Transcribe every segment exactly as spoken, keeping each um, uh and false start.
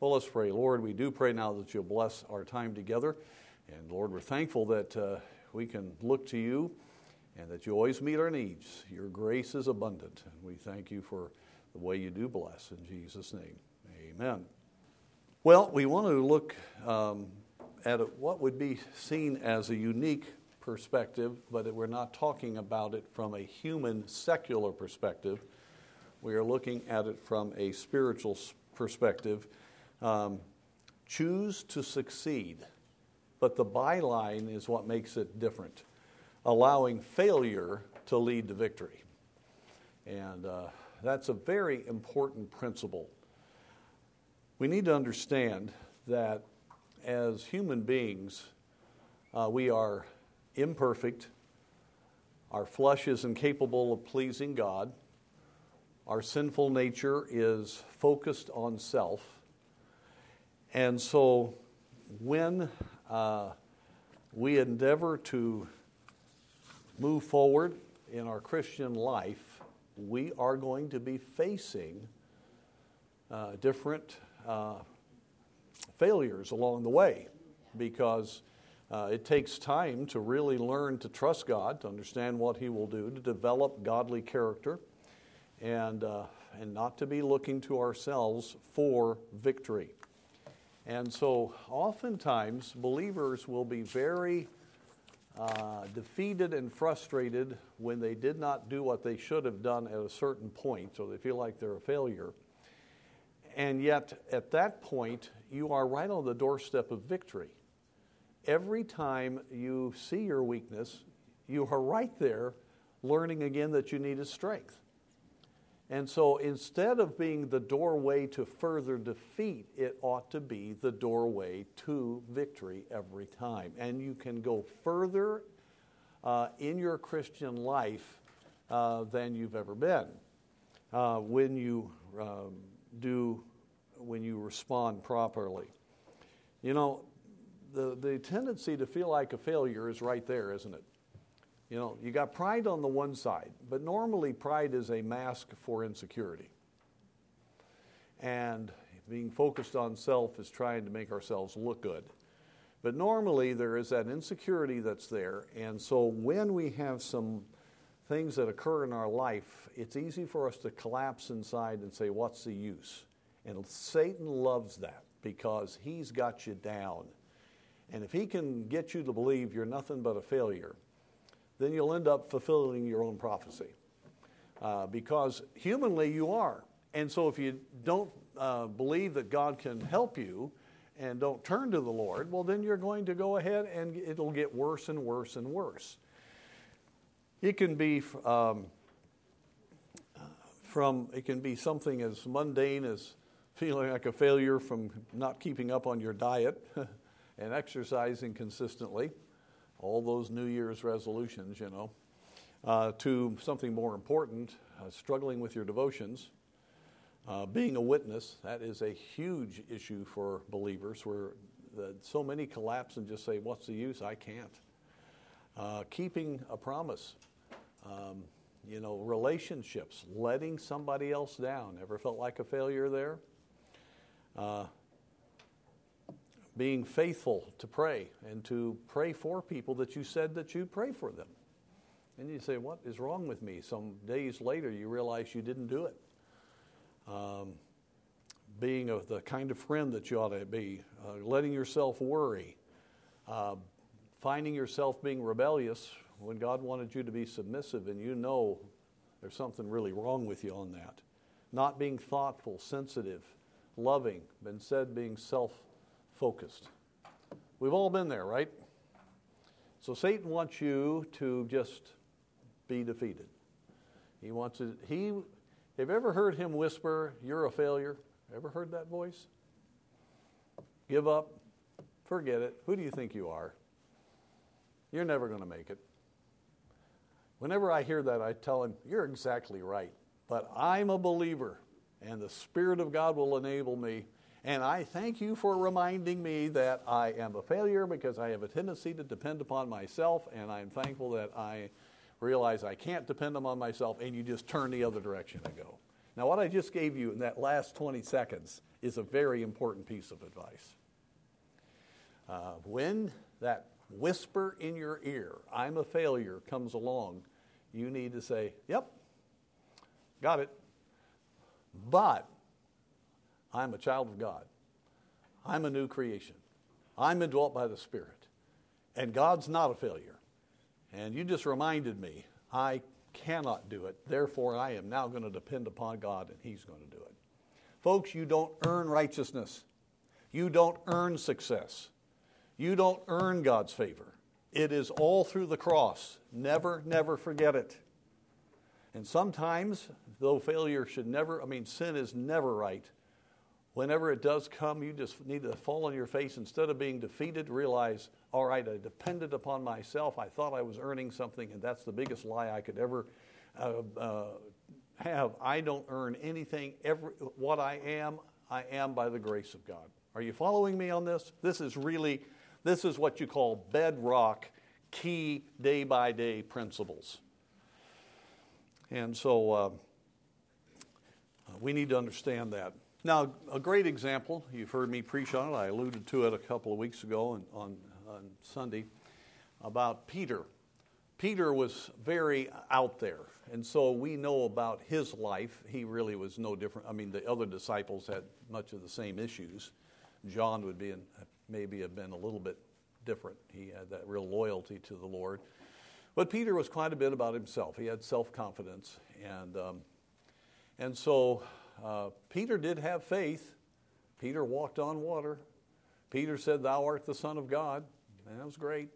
Well, let's pray. Lord, we do pray now that you'll bless our time together. And Lord, we're thankful that uh, we can look to you and that you always meet our needs. Your grace is abundant. And we thank you for the way you do bless. In Jesus' name, amen. Well, we want to look um, at what would be seen as a unique perspective, but we're not talking about it from a human secular perspective. We are looking at it from a spiritual perspective. Um, choose to succeed, but the byline is what makes it different. Allowing failure to lead to victory. And uh, that's a very important principle. We need to understand that as human beings, uh, we are imperfect. Our flesh is incapable of pleasing God. Our sinful nature is focused on self. And so when uh, we endeavor to move forward in our Christian life, we are going to be facing uh, different uh, failures along the way, because uh, it takes time to really learn to trust God, to understand what He will do, to develop godly character, and, uh, and not to be looking to ourselves for victory. And so oftentimes believers will be very uh, defeated and frustrated when they did not do what they should have done at a certain point, so they feel like they're a failure. And yet at that point, you are right on the doorstep of victory. Every time you see your weakness, you are right there learning again that you need His strength. And so instead of being the doorway to further defeat, it ought to be the doorway to victory every time. And you can go further uh, in your Christian life uh, than you've ever been uh, when you um, do, when you respond properly. You know, the, the tendency to feel like a failure is right there, isn't it? You know, you got pride on the one side, but normally pride is a mask for insecurity. And being focused on self is trying to make ourselves look good. But normally there is that insecurity that's there, and so when we have some things that occur in our life, it's easy for us to collapse inside and say, what's the use? And Satan loves that, because he's got you down. And if he can get you to believe you're nothing but a failure, then you'll end up fulfilling your own prophecy. Uh, because humanly you are. And so if you don't uh, believe that God can help you and don't turn to the Lord, well, then you're going to go ahead and it'll get worse and worse and worse. It can be um, from, it can be something as mundane as feeling like a failure from not keeping up on your diet and exercising consistently. All those New Year's resolutions, you know, uh, to something more important, uh, struggling with your devotions, uh, being a witness. That is a huge issue for believers, where the, so many collapse and just say, what's the use? I can't. Uh, keeping a promise, um, you know, relationships, letting somebody else down. Ever felt like a failure there? Uh, Being faithful to pray and to pray for people that you said that you'd pray for them. And you say, what is wrong with me? Some days later, you realize you didn't do it. Um, being a, the kind of friend that you ought to be, uh, letting yourself worry, uh, finding yourself being rebellious when God wanted you to be submissive, and you know there's something really wrong with you on that. Not being thoughtful, sensitive, loving, instead being self-focused. We've all been there, right? So Satan wants you to just be defeated. He wants to, he, have you ever heard him whisper, you're a failure? Ever heard that voice? Give up, forget it. Who do you think you are? You're never going to make it. Whenever I hear that, I tell him, you're exactly right, but I'm a believer, and the Spirit of God will enable me. And I thank you for reminding me that I am a failure, because I have a tendency to depend upon myself, and I'm thankful that I realize I can't depend upon myself, and you just turn the other direction and go. Now, what I just gave you in that last twenty seconds is a very important piece of advice. Uh, when that whisper in your ear, I'm a failure, comes along, you need to say, yep, got it, but I'm a child of God. I'm a new creation. I'm indwelt by the Spirit. And God's not a failure. And you just reminded me, I cannot do it. Therefore, I am now going to depend upon God, and He's going to do it. Folks, you don't earn righteousness. You don't earn success. You don't earn God's favor. It is all through the cross. Never, never forget it. And sometimes, though failure should never, I mean, sin is never right. Whenever it does come, you just need to fall on your face. Instead of being defeated, realize, all right, I depended upon myself. I thought I was earning something, and that's the biggest lie I could ever uh, uh, have. I don't earn anything. Every, what I am, I am by the grace of God. Are you following me on this? This is really, this is what you call bedrock, key day-by-day principles. And so uh, we need to understand that. Now, a great example, you've heard me preach on it. I alluded to it a couple of weeks ago on, on, on Sunday about Peter. Peter was very out there, and so we know about his life. He really was no different. I mean, the other disciples had much of the same issues. John would be in, maybe have been a little bit different. He had that real loyalty to the Lord. But Peter was quite a bit about himself. He had self-confidence, and um, and so... Uh, Peter did have faith. Peter walked on water. Peter said, thou art the Son of God. And that was great.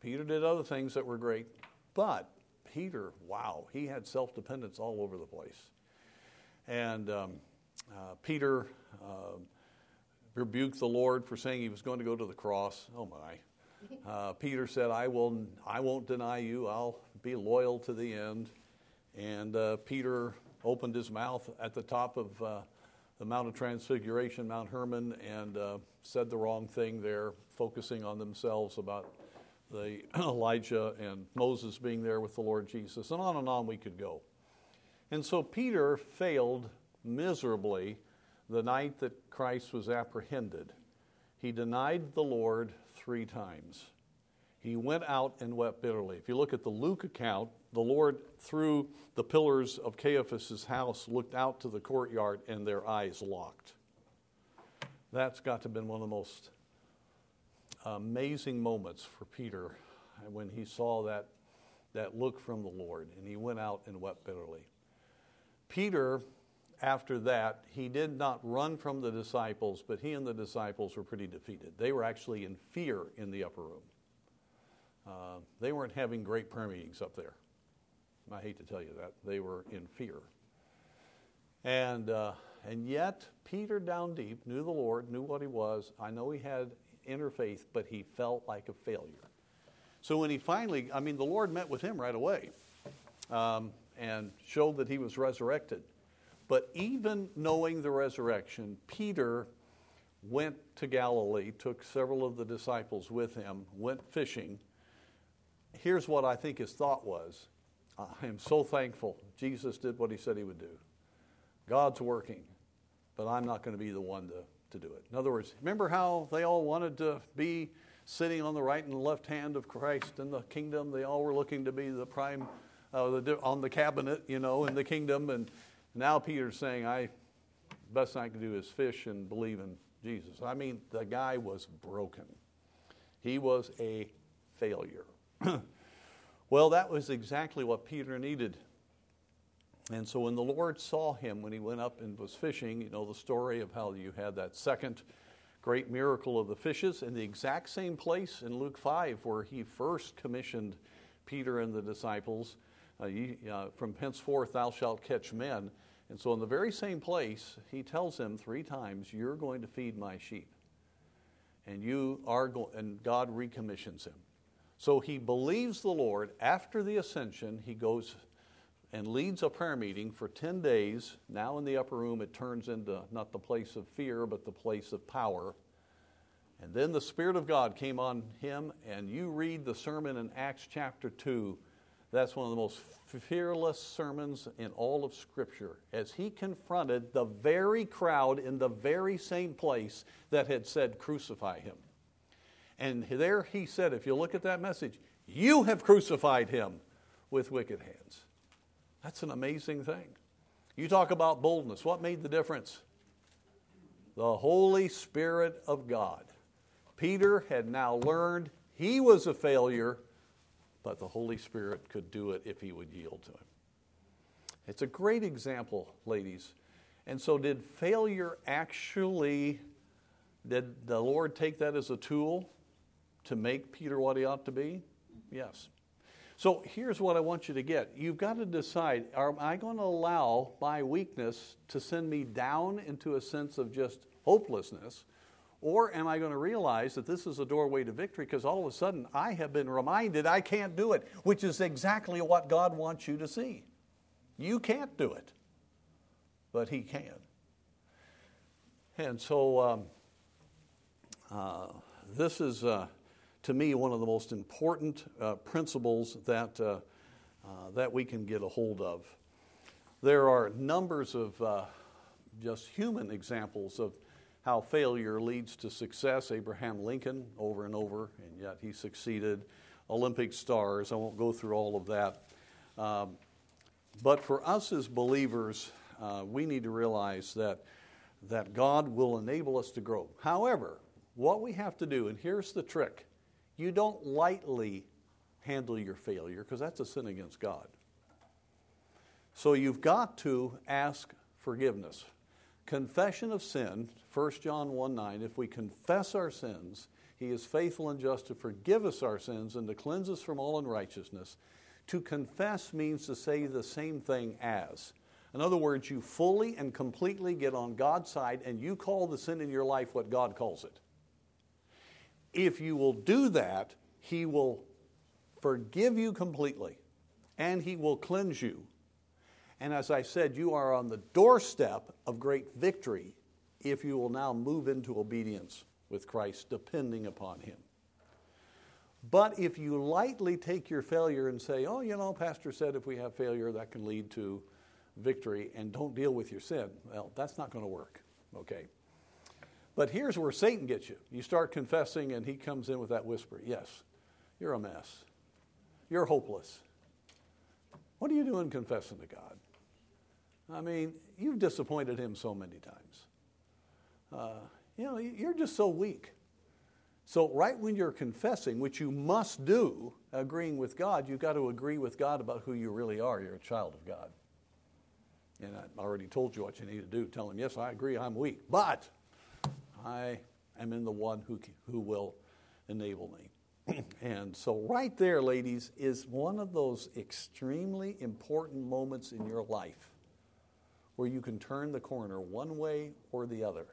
Peter did other things that were great. But Peter, wow, he had self-dependence all over the place. And um, uh, Peter uh, rebuked the Lord for saying he was going to go to the cross. Oh, my. Uh, Peter said, I will, I won't deny you. I'll be loyal to the end. And uh, Peter... opened his mouth at the top of uh, the Mount of Transfiguration, Mount Hermon, and uh, said the wrong thing there, focusing on themselves about the Elijah and Moses being there with the Lord Jesus, and on and on we could go. And so Peter failed miserably the night that Christ was apprehended. He denied the Lord three times. He went out and wept bitterly. If you look at the Luke account, the Lord, through the pillars of Caiaphas' house, looked out to the courtyard, and their eyes locked. That's got to have been one of the most amazing moments for Peter when he saw that, that look from the Lord, and he went out and wept bitterly. Peter, after that, he did not run from the disciples, but he and the disciples were pretty defeated. They were actually in fear in the upper room. Uh, they weren't having great prayer meetings up there. I hate to tell you that. They were in fear. And uh, and yet, Peter down deep knew the Lord, knew what he was. I know he had interfaith, but he felt like a failure. So when he finally, I mean, the Lord met with him right away um, and showed that he was resurrected. But even knowing the resurrection, Peter went to Galilee, took several of the disciples with him, went fishing. Here's what I think his thought was. I am so thankful Jesus did what he said he would do. God's working, but I'm not going to be the one to, to do it. In other words, remember how they all wanted to be sitting on the right and left hand of Christ in the kingdom? They all were looking to be the prime, uh, the, on the cabinet, you know, in the kingdom. And now Peter's saying, I best I can do is fish and believe in Jesus. I mean, the guy was broken. He was a failure. Well, that was exactly what Peter needed. And so when the Lord saw him, when he went up and was fishing, you know the story of how you had that second great miracle of the fishes in the exact same place in Luke five where he first commissioned Peter and the disciples, uh, you, uh, from henceforth thou shalt catch men. And so in the very same place, he tells them three times, you're going to feed my sheep. And you are go- and God recommissions him. So he believes the Lord. After the ascension, he goes and leads a prayer meeting for ten days. Now in the upper room, it turns into not the place of fear, but the place of power. And then the Spirit of God came on him, and you read the sermon in Acts chapter two. That's one of the most fearless sermons in all of Scripture, as he confronted the very crowd in the very same place that had said, crucify him. And there he said, if you look at that message, you have crucified him with wicked hands. That's an amazing thing. You talk about boldness. What made the difference? The Holy Spirit of God. Peter had now learned he was a failure, but the Holy Spirit could do it if he would yield to him. It's a great example, ladies. And so did failure actually, did the Lord take that as a tool to make Peter what he ought to be? Yes. So here's what I want you to get. You've got to decide, am I going to allow my weakness to send me down into a sense of just hopelessness? Or am I going to realize that this is a doorway to victory, because all of a sudden I have been reminded I can't do it, which is exactly what God wants you to see. You can't do it, but he can. And so um, uh, this is, uh, to me, one of the most important uh, principles that, uh, uh, that we can get a hold of. There are numbers of uh, just human examples of how failure leads to success. Abraham Lincoln, over and over, and yet he succeeded. Olympic stars, I won't go through all of that. Um, but for us as believers, uh, we need to realize that, that God will enable us to grow. However, what we have to do, and here's the trick, you don't lightly handle your failure, because that's a sin against God. So you've got to ask forgiveness. Confession of sin, First John one nine, if we confess our sins, he is faithful and just to forgive us our sins and to cleanse us from all unrighteousness. To confess means to say the same thing as. In other words, you fully and completely get on God's side and you call the sin in your life what God calls it. If you will do that, he will forgive you completely and he will cleanse you. And as I said, you are on the doorstep of great victory if you will now move into obedience with Christ, depending upon him. But if you lightly take your failure and say, oh, you know, pastor said if we have failure, that can lead to victory, and don't deal with your sin, well, that's not going to work, okay? But here's where Satan gets you. You start confessing, and he comes in with that whisper. Yes, you're a mess. You're hopeless. What are you doing confessing to God? I mean, you've disappointed him so many times. Uh, you know, you're just so weak. So right when you're confessing, which you must do, agreeing with God, you've got to agree with God about who you really are. You're a child of God. And I already told you what you need to do. Tell him, yes, I agree, I'm weak, but I am in the one who, who will enable me. And so right there, ladies, is one of those extremely important moments in your life where you can turn the corner one way or the other.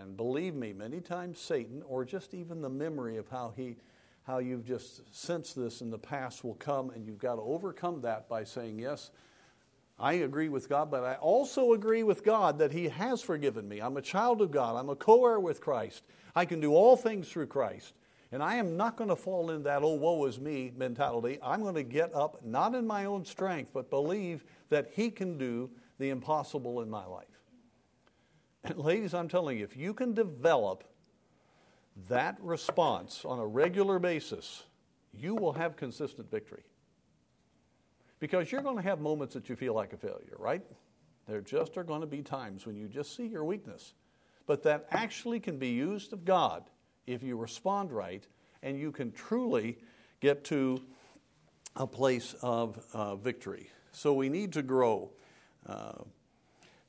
And believe me, many times Satan, or just even the memory of how he, how you've just sensed this in the past, will come, and you've got to overcome that by saying, yes, I agree with God, but I also agree with God that he has forgiven me. I'm a child of God. I'm a co-heir with Christ. I can do all things through Christ. And I am not going to fall into that, oh, woe is me mentality. I'm going to get up, not in my own strength, but believe that he can do the impossible in my life. And ladies, I'm telling you, if you can develop that response on a regular basis, you will have consistent victory. Because you're going to have moments that you feel like a failure, right? There just are going to be times when you just see your weakness. But that actually can be used of God if you respond right, and you can truly get to a place of uh, victory. So we need to grow. Uh,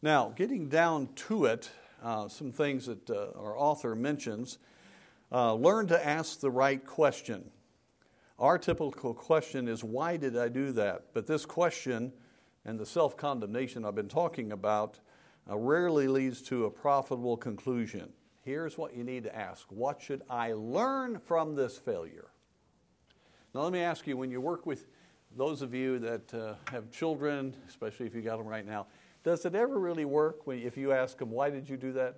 now, getting down to it, uh, some things that uh, our author mentions. Uh, learn to ask the right question. Our typical question is, why did I do that? But this question and the self-condemnation I've been talking about uh, rarely leads to a profitable conclusion. Here's what you need to ask. What should I learn from this failure? Now let me ask you, when you work with those of you that uh, have children, especially if you got them right now, does it ever really work when, if you ask them, why did you do that?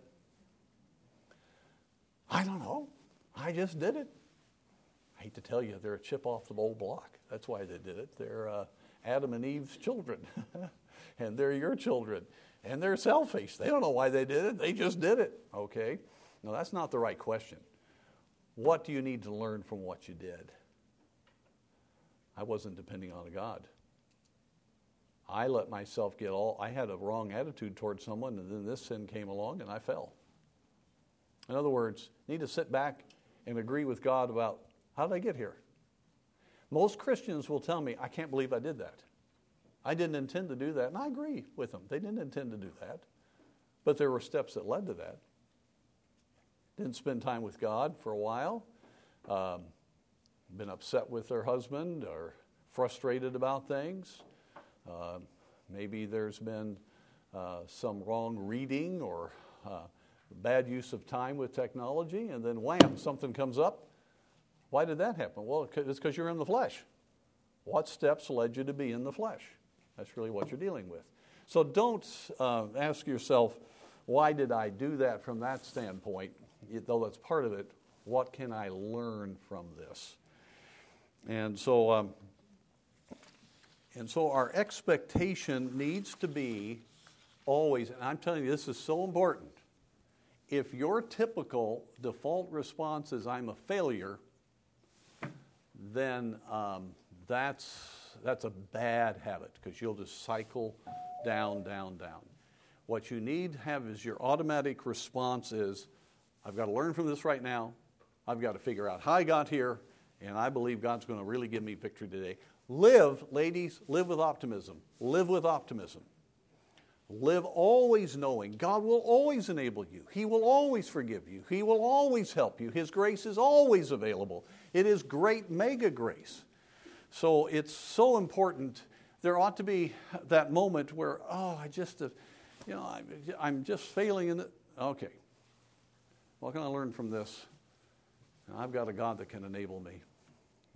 I don't know. I just did it. I hate to tell you, they're a chip off the old block. That's why they did it. They're uh, Adam and Eve's children, and they're your children, and they're selfish. They don't know why they did it. They just did it, okay? No, that's not the right question. What do you need to learn from what you did? I wasn't depending on God. I let myself get all, I had a wrong attitude towards someone, and then this sin came along, and I fell. In other words, you need to sit back and agree with God about, how did I get here? Most Christians will tell me, I can't believe I did that. I didn't intend to do that, and I agree with them. They didn't intend to do that, but there were steps that led to that. Didn't spend time with God for a while. Um, been upset with their husband or frustrated about things. Uh, maybe there's been uh, some wrong reading or uh, bad use of time with technology, and then wham, something comes up. Why did that happen? Well, it's because you're in the flesh. What steps led you to be in the flesh? That's really what you're dealing with. So don't uh, ask yourself, why did I do that from that standpoint? Though that's part of it, what can I learn from this? And so... Um, And so our expectation needs to be always, and I'm telling you, this is so important. If your typical default response is, I'm a failure, then um, that's, that's a bad habit, because you'll just cycle down, down, down. What you need to have is your automatic response is, I've got to learn from this right now. I've got to figure out how I got here, and I believe God's going to really give me victory today. Live, ladies, live with optimism. Live with optimism. Live always knowing God will always enable you. He will always forgive you. He will always help you. His grace is always available. It is great, mega grace. So it's so important. There ought to be that moment where, oh, I just, you know, I'm, I'm just failing in it. Okay. What can I learn from this? And I've got a God that can enable me.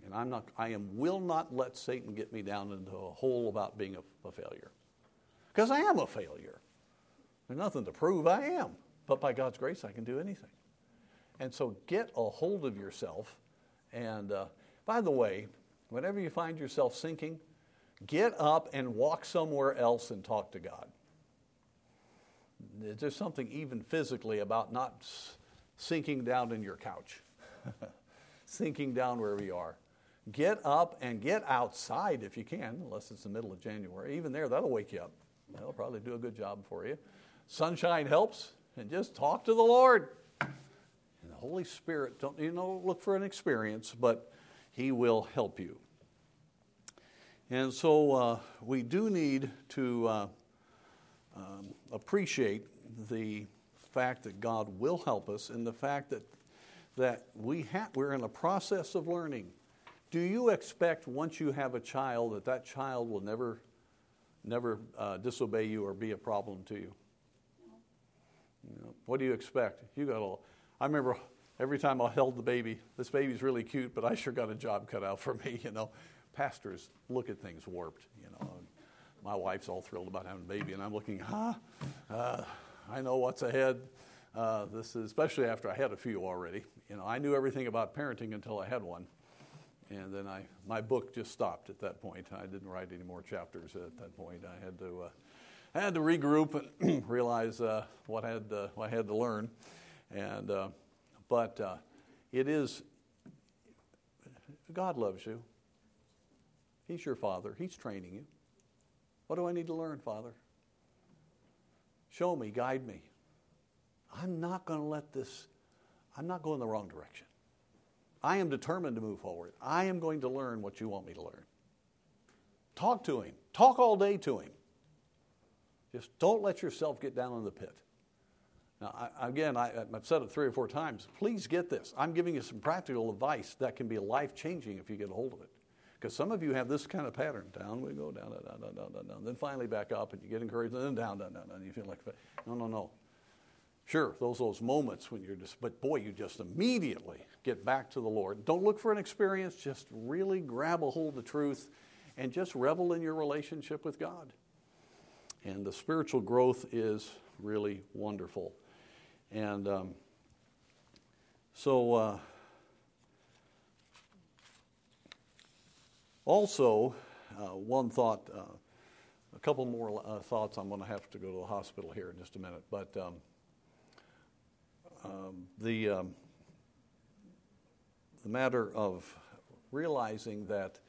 And I'm not, I am, will not let Satan get me down into a hole about being a, a failure. Because I am a failure. There's nothing to prove I am. But by God's grace, I can do anything. And so get a hold of yourself. And uh, by the way, whenever you find yourself sinking, get up and walk somewhere else and talk to God. There's something even physically about not sinking down in your couch. Sinking down wherever you are. Get up and get outside if you can, unless it's the middle of January. Even there, that'll wake you up. That'll probably do a good job for you. Sunshine helps, and just talk to the Lord. And the Holy Spirit, don't you know, look for an experience, but He will help you. And so uh, we do need to uh, um, appreciate the fact that God will help us, and the fact that that we ha- we're in a process of learning. Do you expect once you have a child that that child will never never uh, disobey you or be a problem to you? No. You know, what do you expect? You got all. I remember every time I held the baby, this baby's really cute, but I sure got a job cut out for me, you know. Pastors look at things warped, you know. My wife's all thrilled about having a baby, and I'm looking, huh? Uh, I know what's ahead. Uh, this is especially after I had a few already. You know, I knew everything about parenting until I had one, and then I my book just stopped at that point. I didn't write any more chapters at that point. I had to uh, I had to regroup and realize uh, what I had uh, what I had to learn, and uh, but uh, it is God loves you. He's your Father. He's training you. What do I need to learn, Father? Show me, guide me. I'm not going to let this, I'm not going the wrong direction. I am determined to move forward. I am going to learn what you want me to learn. Talk to Him. Talk all day to Him. Just don't let yourself get down in the pit. Now, I, again, I, I've said it three or four times. Please get this. I'm giving you some practical advice that can be life-changing if you get a hold of it. Because some of you have this kind of pattern. Down we go, down, down, down, down, down, down. Then finally back up, and you get encouraged, and then down, down, down, down. You feel like, no, no, no. Sure, those those moments when you're just, but boy, you just immediately get back to the Lord. Don't look for an experience. Just really grab a hold of the truth and just revel in your relationship with God. And the spiritual growth is really wonderful. And um, so uh, Also, uh, one thought, uh, a couple more uh, thoughts. I'm going to have to go to the hospital here in just a minute. But um, um, the, um, the matter of realizing that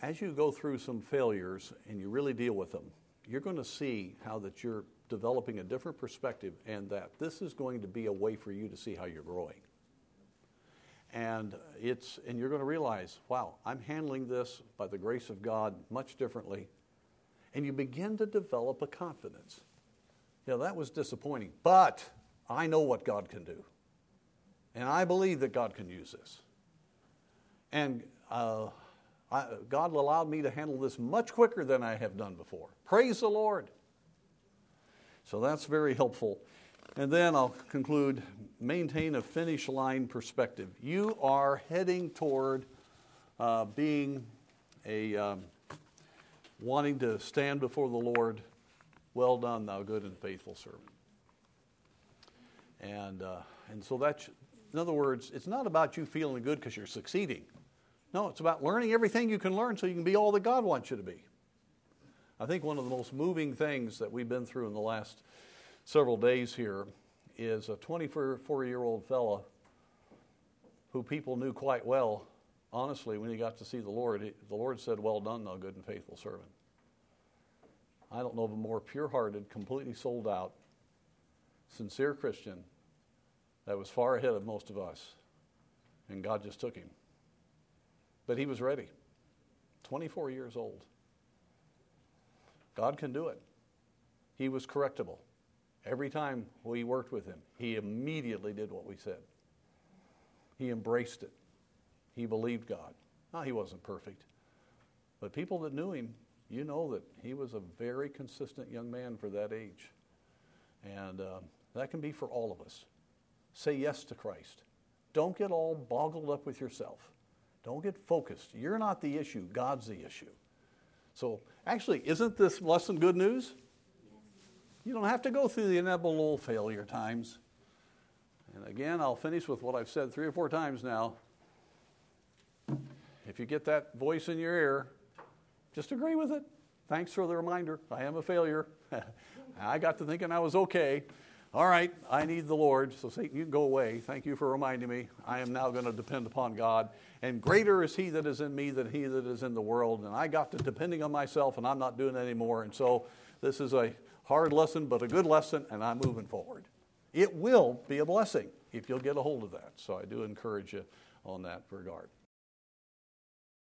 as you go through some failures and you really deal with them, you're going to see how that you're developing a different perspective, and that this is going to be a way for you to see how you're growing. And it's and you're going to realize, wow, I'm handling this by the grace of God much differently. And you begin to develop a confidence. You know, that was disappointing, but I know what God can do. And I believe that God can use this. And uh, I, God allowed me to handle this much quicker than I have done before. Praise the Lord. So that's very helpful. And then I'll conclude, maintain a finish line perspective. You are heading toward uh, being a, um, wanting to stand before the Lord, well done, thou good and faithful servant. And uh, and so that's, in other words, it's not about you feeling good because you're succeeding. No, it's about learning everything you can learn so you can be all that God wants you to be. I think one of the most moving things that we've been through in the last several days here is a twenty-four-year-old fella who people knew quite well. Honestly, when he got to see the Lord, the Lord said, well done, thou good and faithful servant. I don't know of a more pure-hearted, completely sold out, sincere Christian that was far ahead of most of us. And God just took him. But he was ready. twenty-four years old. God can do it. He was correctable. Every time we worked with him, he immediately did what we said. He embraced it. He believed God. Now, he wasn't perfect. But people that knew him, you know that he was a very consistent young man for that age. And uh, that can be for all of us. Say yes to Christ. Don't get all boggled up with yourself. Don't get focused. You're not the issue. God's the issue. So, actually, isn't this lesson good news? You don't have to go through the inevitable failure times. And again, I'll finish with what I've said three or four times now. If you get that voice in your ear, just agree with it. Thanks for the reminder. I am a failure. I got to thinking I was okay. All right, I need the Lord. So Satan, you can go away. Thank you for reminding me. I am now going to depend upon God. And greater is he that is in me than he that is in the world. And I got to depending on myself, and I'm not doing it anymore. And so this is a hard lesson, but a good lesson, and I'm moving forward. It will be a blessing if you'll get a hold of that. So I do encourage you on that regard.